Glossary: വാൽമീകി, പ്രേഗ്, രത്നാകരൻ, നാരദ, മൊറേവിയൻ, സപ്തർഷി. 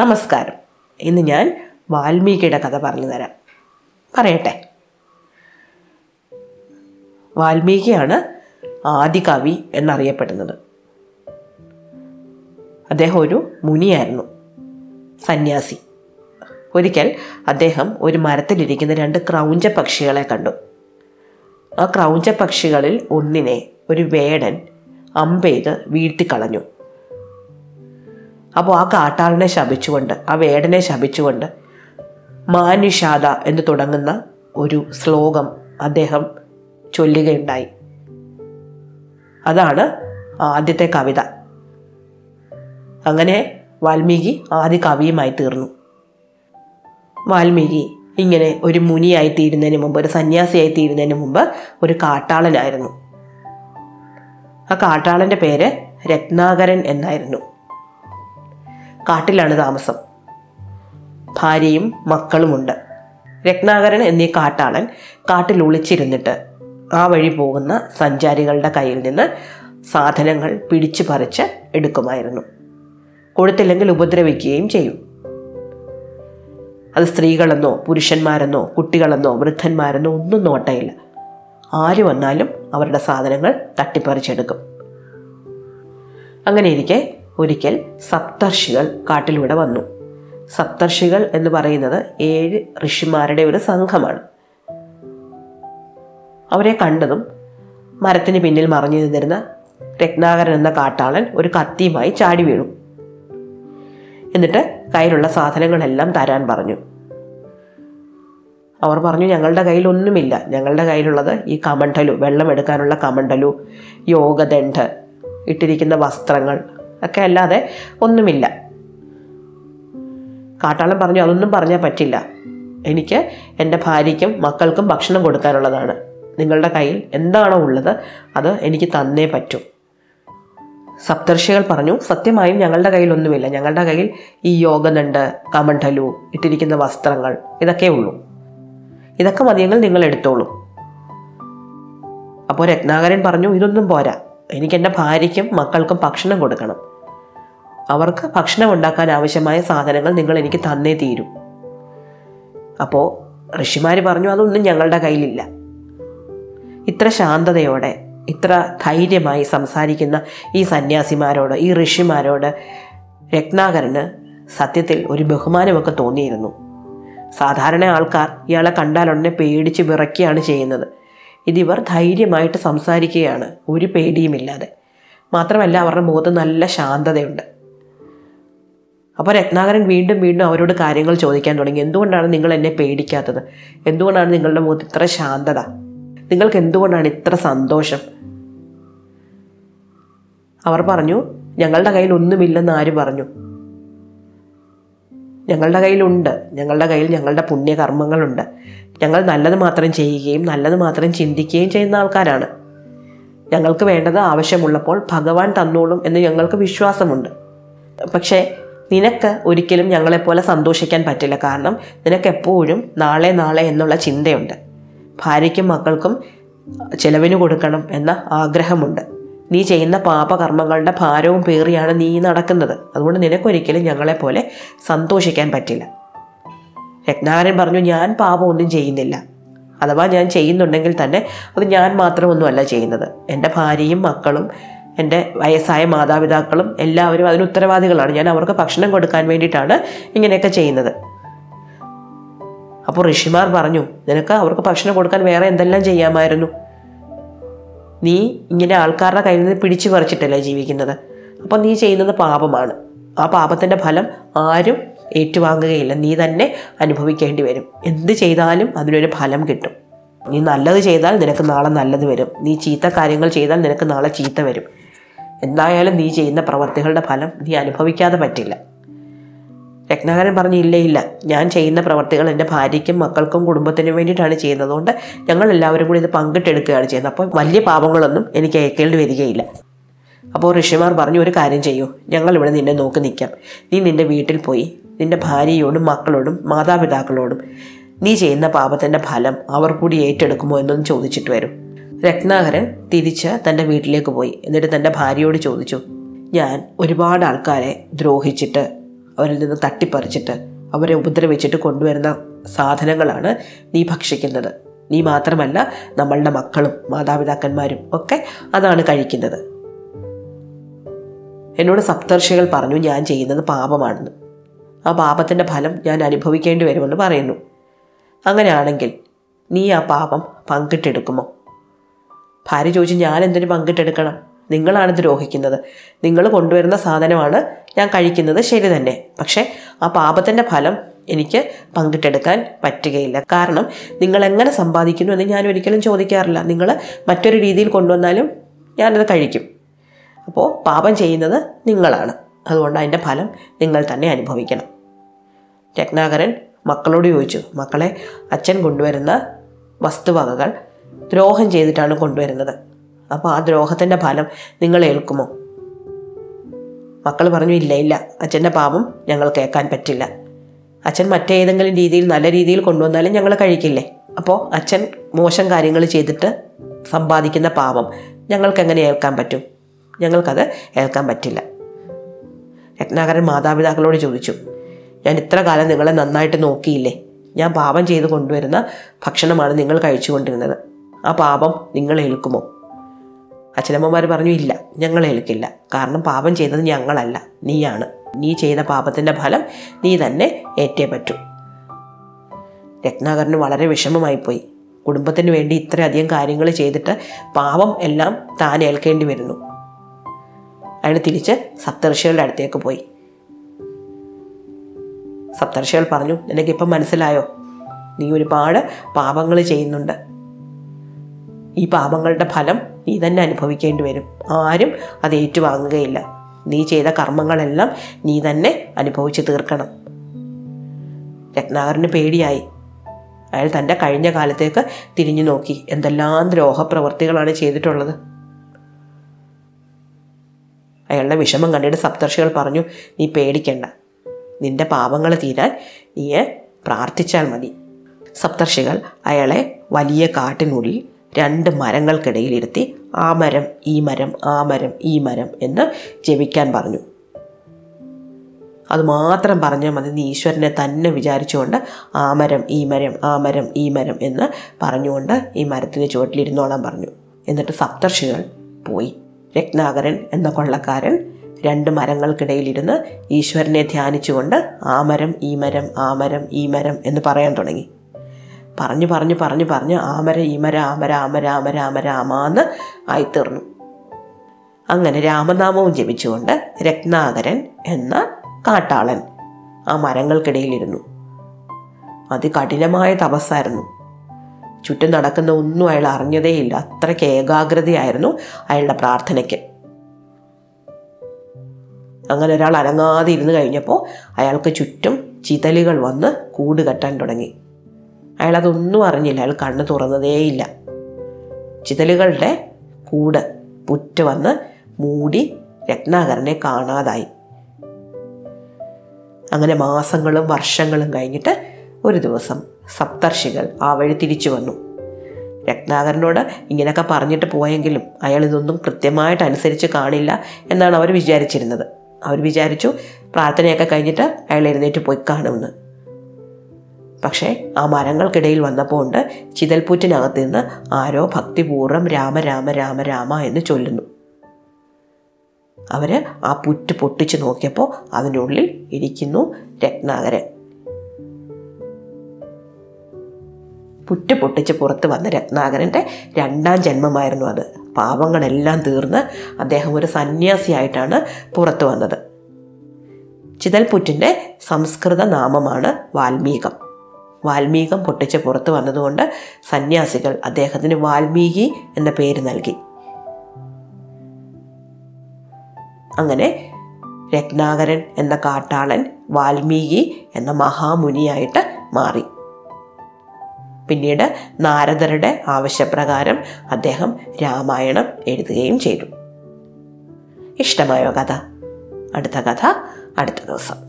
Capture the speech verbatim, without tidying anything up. നമസ്കാരം. ഇന്ന് ഞാൻ വാൽമീകിയുടെ കഥ പറഞ്ഞു തരാം. പറയട്ടെ, വാൽമീകിയാണ് ആദികവി എന്നറിയപ്പെടുന്നത്. അദ്ദേഹം ഒരു മുനിയായിരുന്നു, സന്യാസി. ഒരിക്കൽ അദ്ദേഹം ഒരു മരത്തിലിരിക്കുന്ന രണ്ട് ക്രൗഞ്ച പക്ഷികളെ കണ്ടു. ആ ക്രൗഞ്ച പക്ഷികളിൽ ഒന്നിനെ ഒരു വേടൻ അമ്പെയ്ത് വീഴ്ത്തിക്കളഞ്ഞു. അപ്പോൾ ആ കാട്ടാളനെ ശപിച്ചുകൊണ്ട്, ആ വേടനെ ശപിച്ചുകൊണ്ട് മാനുഷാദ എന്ന് തുടങ്ങുന്ന ഒരു ശ്ലോകം അദ്ദേഹം ചൊല്ലുകയുണ്ടായി. അതാണ് ആദ്യത്തെ കവിത. അങ്ങനെ വാൽമീകി ആദ്യ കവിയുമായി തീർന്നു. വാൽമീകി ഇങ്ങനെ ഒരു മുനിയായി തീരുന്നതിന് മുമ്പ്, ഒരു സന്യാസിയായി തീരുന്നതിന് മുമ്പ് ഒരു കാട്ടാളനായിരുന്നു. ആ കാട്ടാളൻ്റെ പേര് രത്നാകരൻ എന്നായിരുന്നു. കാട്ടിലാണ് താമസം. ഭാര്യയും മക്കളുമുണ്ട്. രത്നാകരൻ എന്നീ കാട്ടാളൻ കാട്ടിൽ ഒളിച്ചിരുന്നിട്ട് ആ വഴി പോകുന്ന സഞ്ചാരികളുടെ കയ്യിൽ നിന്ന് സാധനങ്ങൾ പിടിച്ചു പറിച്ച് എടുക്കുമായിരുന്നു. കൊടുത്തില്ലെങ്കിൽ ഉപദ്രവിക്കുകയും ചെയ്യും. അത് സ്ത്രീകളെന്നോ പുരുഷന്മാരെന്നോ കുട്ടികളെന്നോ വൃദ്ധന്മാരെന്നോ ഒന്നും നോട്ടയില്ല. ആര് വന്നാലും അവരുടെ സാധനങ്ങൾ തട്ടിപ്പറിച്ചെടുക്കും. അങ്ങനെയിരിക്കെ ഒരിക്കൽ സപ്തർഷികൾ കാട്ടിലൂടെ വന്നു. സപ്തർഷികൾ എന്ന് പറയുന്നത് ഏഴ് ഋഷിമാരുടെ ഒരു സംഘമാണ്. അവരെ കണ്ടതും മരത്തിന് പിന്നിൽ മറഞ്ഞു നിന്നിരുന്ന രത്നാകരൻ എന്ന കാട്ടാളൻ ഒരു കത്തിയുമായി ചാടി വീണു. എന്നിട്ട് കയ്യിലുള്ള സാധനങ്ങളെല്ലാം തരാൻ പറഞ്ഞു. അവർ പറഞ്ഞു, ഞങ്ങളുടെ കയ്യിലൊന്നുമില്ല, ഞങ്ങളുടെ കയ്യിലുള്ളത് ഈ കമണ്ടലു, വെള്ളമെടുക്കാനുള്ള കമണ്ടലു, യോഗദണ്ഡ്, ഇട്ടിരിക്കുന്ന വസ്ത്രങ്ങൾ ഒക്കെ അല്ലാതെ ഒന്നുമില്ല. കാട്ടാളൻ പറഞ്ഞു, അതൊന്നും പറഞ്ഞാൽ പറ്റില്ല, എനിക്ക് എൻ്റെ ഭാര്യയ്ക്കും മക്കൾക്കും ഭക്ഷണം കൊടുക്കാനുള്ളതാണ്, നിങ്ങളുടെ കയ്യിൽ എന്താണോ ഉള്ളത് അത് എനിക്ക് തന്നേ പറ്റൂ. സപ്തർഷികൾ പറഞ്ഞു, സത്യമായും ഞങ്ങളുടെ കയ്യിലൊന്നുമില്ല, ഞങ്ങളുടെ കയ്യിൽ ഈ യോഗദണ്ഡ്, കമണ്ഡലു, ഇട്ടിരിക്കുന്ന വസ്ത്രങ്ങൾ ഇതൊക്കെ ഉള്ളൂ, ഇതൊക്കെ മതിയെങ്കിൽ നിങ്ങൾ എടുത്തോളൂ. അപ്പോൾ രത്നാകരൻ പറഞ്ഞു, ഇതൊന്നും പോരാ, എനിക്ക് എൻ്റെ ഭാര്യയ്ക്കും മക്കൾക്കും ഭക്ഷണം കൊടുക്കണം, അവർക്ക് ഭക്ഷണം ഉണ്ടാക്കാൻ ആവശ്യമായ സാധനങ്ങൾ നിങ്ങൾ എനിക്ക് തന്നേ തീരൂ. അപ്പോൾ ഋഷിമാർ പറഞ്ഞു, അതൊന്നും ഞങ്ങളുടെ കയ്യിലില്ല. ഇത്ര ശാന്തതയോടെ, ഇത്ര ധൈര്യമായി സംസാരിക്കുന്ന ഈ സന്യാസിമാരോട്, ഈ ഋഷിമാരോട് രത്നാകരന് സത്യത്തിൽ ഒരു ബഹുമാനമൊക്കെ തോന്നിയിരുന്നു. സാധാരണ ആൾക്കാർ ഇയാളെ കണ്ടാലുടനെ പേടിച്ച് വിറയ്ക്കുകയാണ് ചെയ്യുന്നത്. ഇതിവർ ധൈര്യമായിട്ട് സംസാരിക്കുകയാണ്, ഒരു പേടിയുമില്ലാതെ. മാത്രമല്ല, അവരുടെ മുഖത്ത് നല്ല ശാന്തതയുണ്ട്. അപ്പോൾ രത്നാകരൻ വീണ്ടും വീണ്ടും അവരോട് കാര്യങ്ങൾ ചോദിക്കാൻ തുടങ്ങി. എന്തുകൊണ്ടാണ് നിങ്ങൾ എന്നെ പേടിക്കാത്തത്? എന്തുകൊണ്ടാണ് നിങ്ങളുടെ മുഖത്ത് ഇത്ര ശാന്തത? നിങ്ങൾക്ക് എന്തുകൊണ്ടാണ് ഇത്ര സന്തോഷം? അവർ പറഞ്ഞു, ഞങ്ങളുടെ കയ്യിൽ ഒന്നുമില്ലെന്ന് ആര് പറഞ്ഞു? ഞങ്ങളുടെ കയ്യിലുണ്ട്, ഞങ്ങളുടെ കയ്യിൽ ഞങ്ങളുടെ പുണ്യകർമ്മങ്ങളുണ്ട്. ഞങ്ങൾ നല്ലത് മാത്രം ചെയ്യുകയും നല്ലത് മാത്രം ചിന്തിക്കുകയും ചെയ്യുന്ന ആൾക്കാരാണ്. ഞങ്ങൾക്ക് വേണ്ടത് ആവശ്യമുള്ളപ്പോൾ ഭഗവാൻ തന്നോളും എന്ന് ഞങ്ങൾക്ക് വിശ്വാസമുണ്ട്. പക്ഷേ നിനക്ക് ഒരിക്കലും ഞങ്ങളെപ്പോലെ സന്തോഷിക്കാൻ പറ്റില്ല, കാരണം നിനക്കെപ്പോഴും നാളെ നാളെ എന്നുള്ള ചിന്തയുണ്ട്. ഭാര്യയ്ക്കും മക്കൾക്കും ചിലവിന് കൊടുക്കണം എന്ന ആഗ്രഹമുണ്ട്. നീ ചെയ്യുന്ന പാപകർമ്മങ്ങളുടെ ഭാരവും പേറിയാണ് നീ നടക്കുന്നത്. അതുകൊണ്ട് നിനക്കൊരിക്കലും ഞങ്ങളെപ്പോലെ സന്തോഷിക്കാൻ പറ്റില്ല. രത്നാകരൻ പറഞ്ഞു, ഞാൻ പാപമൊന്നും ചെയ്യുന്നില്ല. അഥവാ ഞാൻ ചെയ്യുന്നുണ്ടെങ്കിൽ തന്നെ അത് ഞാൻ മാത്രമൊന്നുമല്ല ചെയ്യുന്നത്. എൻ്റെ ഭാര്യയും മക്കളും എൻ്റെ വയസ്സായ മാതാപിതാക്കളും എല്ലാവരും അതിന് ഉത്തരവാദികളാണ്. ഞാൻ അവർക്ക് ഭക്ഷണം കൊടുക്കാൻ വേണ്ടിയിട്ടാണ് ഇങ്ങനെയൊക്കെ ചെയ്യുന്നത്. അപ്പോൾ ഋഷിമാർ പറഞ്ഞു, നിനക്ക് അവർക്ക് ഭക്ഷണം കൊടുക്കാൻ വേറെ എന്തെല്ലാം ചെയ്യാമായിരുന്നു? നീ ഇങ്ങനെ ആൾക്കാരുടെ കയ്യിൽ നിന്ന് പിടിച്ചു പറിച്ചിട്ടല്ലേ ജീവിക്കുന്നത്. അപ്പോൾ നീ ചെയ്യുന്നത് പാപമാണ്. ആ പാപത്തിൻ്റെ ഫലം ആരും ഏറ്റുവാങ്ങുകയില്ല, നീ തന്നെ അനുഭവിക്കേണ്ടി വരും. എന്ത് ചെയ്താലും അതിനൊരു ഫലം കിട്ടും. നീ നല്ലത് ചെയ്താൽ നിനക്ക് നാളെ നല്ലത് വരും, നീ ചീത്ത കാര്യങ്ങൾ ചെയ്താൽ നിനക്ക് നാളെ ചീത്ത വരും. എന്തായാലും നീ ചെയ്യുന്ന പ്രവർത്തികളുടെ ഫലം നീ അനുഭവിക്കാതെ പറ്റില്ല. രത്നാകരൻ പറഞ്ഞു, ഇല്ല ഇല്ല, ഞാൻ ചെയ്യുന്ന പ്രവർത്തികൾ എൻ്റെ ഭാര്യയ്ക്കും മക്കൾക്കും കുടുംബത്തിനും വേണ്ടിയിട്ടാണ് ചെയ്യുന്നത്. അതുകൊണ്ട് ഞങ്ങൾ എല്ലാവരും കൂടി ഇത് പങ്കിട്ടെടുക്കുകയാണ് ചെയ്യുന്നത്. അപ്പോൾ വലിയ പാപങ്ങളൊന്നും എനിക്ക് ഏൽക്കേണ്ടി വരികയില്ല. അപ്പോൾ ഋഷിമാർ പറഞ്ഞു, ഒരു കാര്യം ചെയ്യൂ, ഞങ്ങളിവിടെ നിന്നെ നോക്കി നിൽക്കാം. നീ നിൻ്റെ വീട്ടിൽ പോയി നിൻ്റെ ഭാര്യയോടും മക്കളോടും മാതാപിതാക്കളോടും നീ ചെയ്യുന്ന പാപത്തിൻ്റെ ഫലം അവർ കൂടി ഏറ്റെടുക്കുമോ എന്നൊന്ന് ചോദിച്ചിട്ട് വരും. രത്നാകരൻ തിരിച്ച് തൻ്റെ വീട്ടിലേക്ക് പോയി. എന്നിട്ട് തൻ്റെ ഭാര്യയോട് ചോദിച്ചു, ഞാൻ ഒരുപാട് ആൾക്കാരെ ദ്രോഹിച്ചിട്ട്, അവരിൽ നിന്ന് തട്ടിപ്പറിച്ചിട്ട്, അവരെ ഉപദ്രവിച്ചിട്ട് കൊണ്ടുവരുന്ന സാധനങ്ങളാണ് നീ ഭക്ഷിക്കുന്നത്. നീ മാത്രമല്ല, നമ്മളുടെ മക്കളും മാതാപിതാക്കന്മാരും ഒക്കെ അതാണ് കഴിക്കുന്നത്. എന്നോട് സപ്തർഷികൾ പറഞ്ഞു ഞാൻ ചെയ്യുന്നത് പാപമാണെന്ന്, ആ പാപത്തിൻ്റെ ഫലം ഞാൻ അനുഭവിക്കേണ്ടി വരുമെന്ന് പറയുന്നു. അങ്ങനെയാണെങ്കിൽ നീ ആ പാപം പങ്കിട്ടെടുക്കുമോ? ഭാര്യ ചോദിച്ചു, ഞാൻ എന്തിനു പങ്കിട്ടെടുക്കണം? നിങ്ങളാണ് ദ്രോഹിക്കുന്നത്, നിങ്ങൾ കൊണ്ടുവരുന്ന സാധനമാണ് ഞാൻ കഴിക്കുന്നത്, ശരി തന്നെ. പക്ഷേ ആ പാപത്തിൻ്റെ ഫലം എനിക്ക് പങ്കിട്ടെടുക്കാൻ പറ്റുകയില്ല. കാരണം നിങ്ങളെങ്ങനെ സമ്പാദിക്കുന്നു എന്ന് ഞാൻ ഒരിക്കലും ചോദിക്കാറില്ല. നിങ്ങൾ മറ്റൊരു രീതിയിൽ കൊണ്ടുവന്നാലും ഞാനത് കഴിക്കും. അപ്പോൾ പാപം ചെയ്യുന്നത് നിങ്ങളാണ്, അതുകൊണ്ട് അതിൻ്റെ ഫലം നിങ്ങൾ തന്നെ അനുഭവിക്കണം. രത്നാകരൻ മക്കളോട് ചോദിച്ചു, മക്കളെ, അച്ഛൻ കൊണ്ടുവരുന്ന വസ്തുവകകൾ ദ്രോഹം ചെയ്തിട്ടാണ് കൊണ്ടുവരുന്നത്. അപ്പോൾ ആ ദ്രോഹത്തിൻ്റെ ഫലം നിങ്ങൾ ഏൽക്കുമോ? മക്കൾ പറഞ്ഞു, ഇല്ല ഇല്ല, അച്ഛൻ്റെ പാപം ഞങ്ങൾ കേൾക്കാൻ പറ്റില്ല. അച്ഛൻ മറ്റേതെങ്കിലും രീതിയിൽ നല്ല രീതിയിൽ കൊണ്ടുവന്നാലും ഞങ്ങൾ കഴിക്കില്ലേ? അപ്പോൾ അച്ഛൻ മോശം കാര്യങ്ങൾ ചെയ്തിട്ട് സമ്പാദിക്കുന്ന പാപം ഞങ്ങൾക്കെങ്ങനെ ഏൽക്കാൻ പറ്റും? ഞങ്ങൾക്കത് ഏൽക്കാൻ പറ്റില്ല. രത്നാകരൻ മാതാപിതാക്കളോട് ചോദിച്ചു, ഞാൻ ഇത്ര കാലം നിങ്ങളെ നന്നായിട്ട് നോക്കിയില്ലേ? ഞാൻ പാപം ചെയ്ത് കൊണ്ടുവരുന്ന ഭക്ഷണമാണ് നിങ്ങൾ കഴിച്ചു കൊണ്ടിരുന്നത്. ആ പാപം നിങ്ങൾ ഏൽക്കുമോ? അച്ഛനമ്മമാർ പറഞ്ഞു, ഇല്ല, ഞങ്ങൾ ഏൽക്കില്ല. കാരണം പാപം ചെയ്തത് ഞങ്ങളല്ല, നീയാണ്. നീ ചെയ്ത പാപത്തിൻ്റെ ഫലം നീ തന്നെ ഏറ്റേ പറ്റൂ. രത്നാകരന് വളരെ വിഷമമായിപ്പോയി. കുടുംബത്തിന് വേണ്ടി ഇത്രയധികം കാര്യങ്ങൾ ചെയ്തിട്ട് പാപം എല്ലാം താൻ ഏൽക്കേണ്ടി വരുന്നു. അയാൾ തിരിച്ച് സപ്തർഷികളുടെ അടുത്തേക്ക് പോയി. സപ്തർഷികൾ പറഞ്ഞു, നിനക്കിപ്പം മനസ്സിലായോ? നീ ഒരുപാട് പാപങ്ങൾ ചെയ്യുന്നുണ്ട്. ഈ പാപങ്ങളുടെ ഫലം നീ തന്നെ അനുഭവിക്കേണ്ടി വരും. ആരും അത് ഏറ്റുവാങ്ങുകയില്ല. നീ ചെയ്ത കർമ്മങ്ങളെല്ലാം നീ തന്നെ അനുഭവിച്ച് തീർക്കണം. രത്നാകരന് പേടിയായി. അയാൾ തൻ്റെ കഴിഞ്ഞ കാലത്തേക്ക് തിരിഞ്ഞു നോക്കി. എന്തെല്ലാം ദ്രോഹപ്രവൃത്തികളാണ് ചെയ്തിട്ടുള്ളത്. അയാളുടെ വിഷമം കണ്ടിട്ട് സപ്തർഷികൾ പറഞ്ഞു, നീ പേടിക്കേണ്ട, നിൻ്റെ പാപങ്ങൾ തീരാൻ നീ പ്രാർത്ഥിച്ചാൽ മതി. സപ്തർഷികൾ അയാളെ വലിയ കാട്ടിനുള്ളിൽ രണ്ട് മരങ്ങൾക്കിടയിലിരുത്തി ആ മരം ഈ മരം ആ മരം ഈ മരം എന്ന് ജപിക്കാൻ പറഞ്ഞു. അതുമാത്രം പറഞ്ഞാൽ മതി. നീ ഈശ്വരനെ തന്നെ വിചാരിച്ചുകൊണ്ട് ആ മരം ഈ മരം ആ മരം ഈ മരം എന്ന് പറഞ്ഞുകൊണ്ട് ഈ മരത്തിന് ചുവട്ടിലിരുന്നോളാൻ പറഞ്ഞു. എന്നിട്ട് സപ്തർഷികൾ പോയി. രത്നാകരൻ എന്ന കൊള്ളക്കാരൻ രണ്ട് മരങ്ങൾക്കിടയിലിരുന്ന് ഈശ്വരനെ ധ്യാനിച്ചുകൊണ്ട് ആ മരം ഈ മരം ആ മരം ഈ മരം എന്ന് പറയാൻ തുടങ്ങി. പറഞ്ഞു പറഞ്ഞു പറഞ്ഞു പറഞ്ഞ് ആമര ഈമര ആമര ആമര ആമര ആമ രാമാന്ന് ആയിത്തീർന്നു. അങ്ങനെ രാമനാമവും ജപിച്ചുകൊണ്ട് രത്നാകരൻ എന്ന കാട്ടാളൻ ആ മരങ്ങൾക്കിടയിലിരുന്നു. അതികഠിനമായ തപസ്സായിരുന്നു. ചുറ്റും നടക്കുന്ന ഒന്നും അയാൾ അറിഞ്ഞതേയില്ല. അത്രയ്ക്ക് ഏകാഗ്രതയായിരുന്നു അയാളുടെ പ്രാർത്ഥനയ്ക്ക്. അങ്ങനെ ഒരാൾ അനങ്ങാതെ ഇരുന്ന് കഴിഞ്ഞപ്പോൾ അയാൾക്ക് ചുറ്റും ചിതലുകൾ വന്ന് കൂട് കെട്ടാൻ തുടങ്ങി. അയാളതൊന്നും അറിഞ്ഞില്ല. അയാൾ കണ്ണ് തുറന്നതേയില്ല. ചിതലുകളുടെ കൂട് പുറ്റ് വന്ന് മൂടി രത്നാകരനെ കാണാതായി. അങ്ങനെ മാസങ്ങളും വർഷങ്ങളും കഴിഞ്ഞിട്ട് ഒരു ദിവസം സപ്തർഷികൾ ആ വഴി തിരിച്ചു വന്നു. രത്നാകരനോട് ഇങ്ങനെയൊക്കെ പറഞ്ഞിട്ട് പോയെങ്കിലും അയാൾ ഇതൊന്നും കൃത്യമായിട്ട് അനുസരിച്ച് കാണില്ല എന്നാണ് അവർ വിചാരിച്ചിരുന്നത്. അവർ വിചാരിച്ചു പ്രാർത്ഥനയൊക്കെ കഴിഞ്ഞിട്ട് അയാൾ എഴുന്നേറ്റ് പോയി കാണുമെന്ന്. പക്ഷേ ആ മരങ്ങൾക്കിടയിൽ വന്നപ്പോൾ ഉണ്ട് ചിതൽപ്പൂറ്റിനകത്ത് നിന്ന് ആരോ ഭക്തിപൂർവ്വം രാമ രാമ രാമ രാമ എന്ന് ചൊല്ലുന്നു. അവർ ആ പുറ്റ് പൊട്ടിച്ച് നോക്കിയപ്പോൾ അതിനുള്ളിൽ ഇരിക്കുന്നു രത്നാകരൻ. പുറ്റ് പൊട്ടിച്ച് പുറത്ത് വന്ന രത്നാകരൻ്റെ രണ്ടാം ജന്മമായിരുന്നു അത്. പാപങ്ങളെല്ലാം തീർന്ന് അദ്ദേഹം ഒരു സന്യാസിയായിട്ടാണ് പുറത്തു വന്നത്. ചിതൽപ്പുറ്റിൻ്റെ സംസ്കൃത നാമമാണ് വാൽമീകം. വാൽമീകം പൊട്ടിച്ച് പുറത്ത് വന്നതുകൊണ്ട് സന്യാസികൾ അദ്ദേഹത്തിന് വാൽമീകി എന്ന പേര് നൽകി. അങ്ങനെ രത്നാകരൻ എന്ന കാട്ടാളൻ വാൽമീകി എന്ന മഹാമുനിയായിട്ട് മാറി. പിന്നീട് നാരദരുടെ ആവശ്യപ്രകാരം അദ്ദേഹം രാമായണം എഴുതുകയും ചെയ്തു. ഇഷ്ടമായ കഥ. അടുത്ത കഥ അടുത്ത ദിവസം.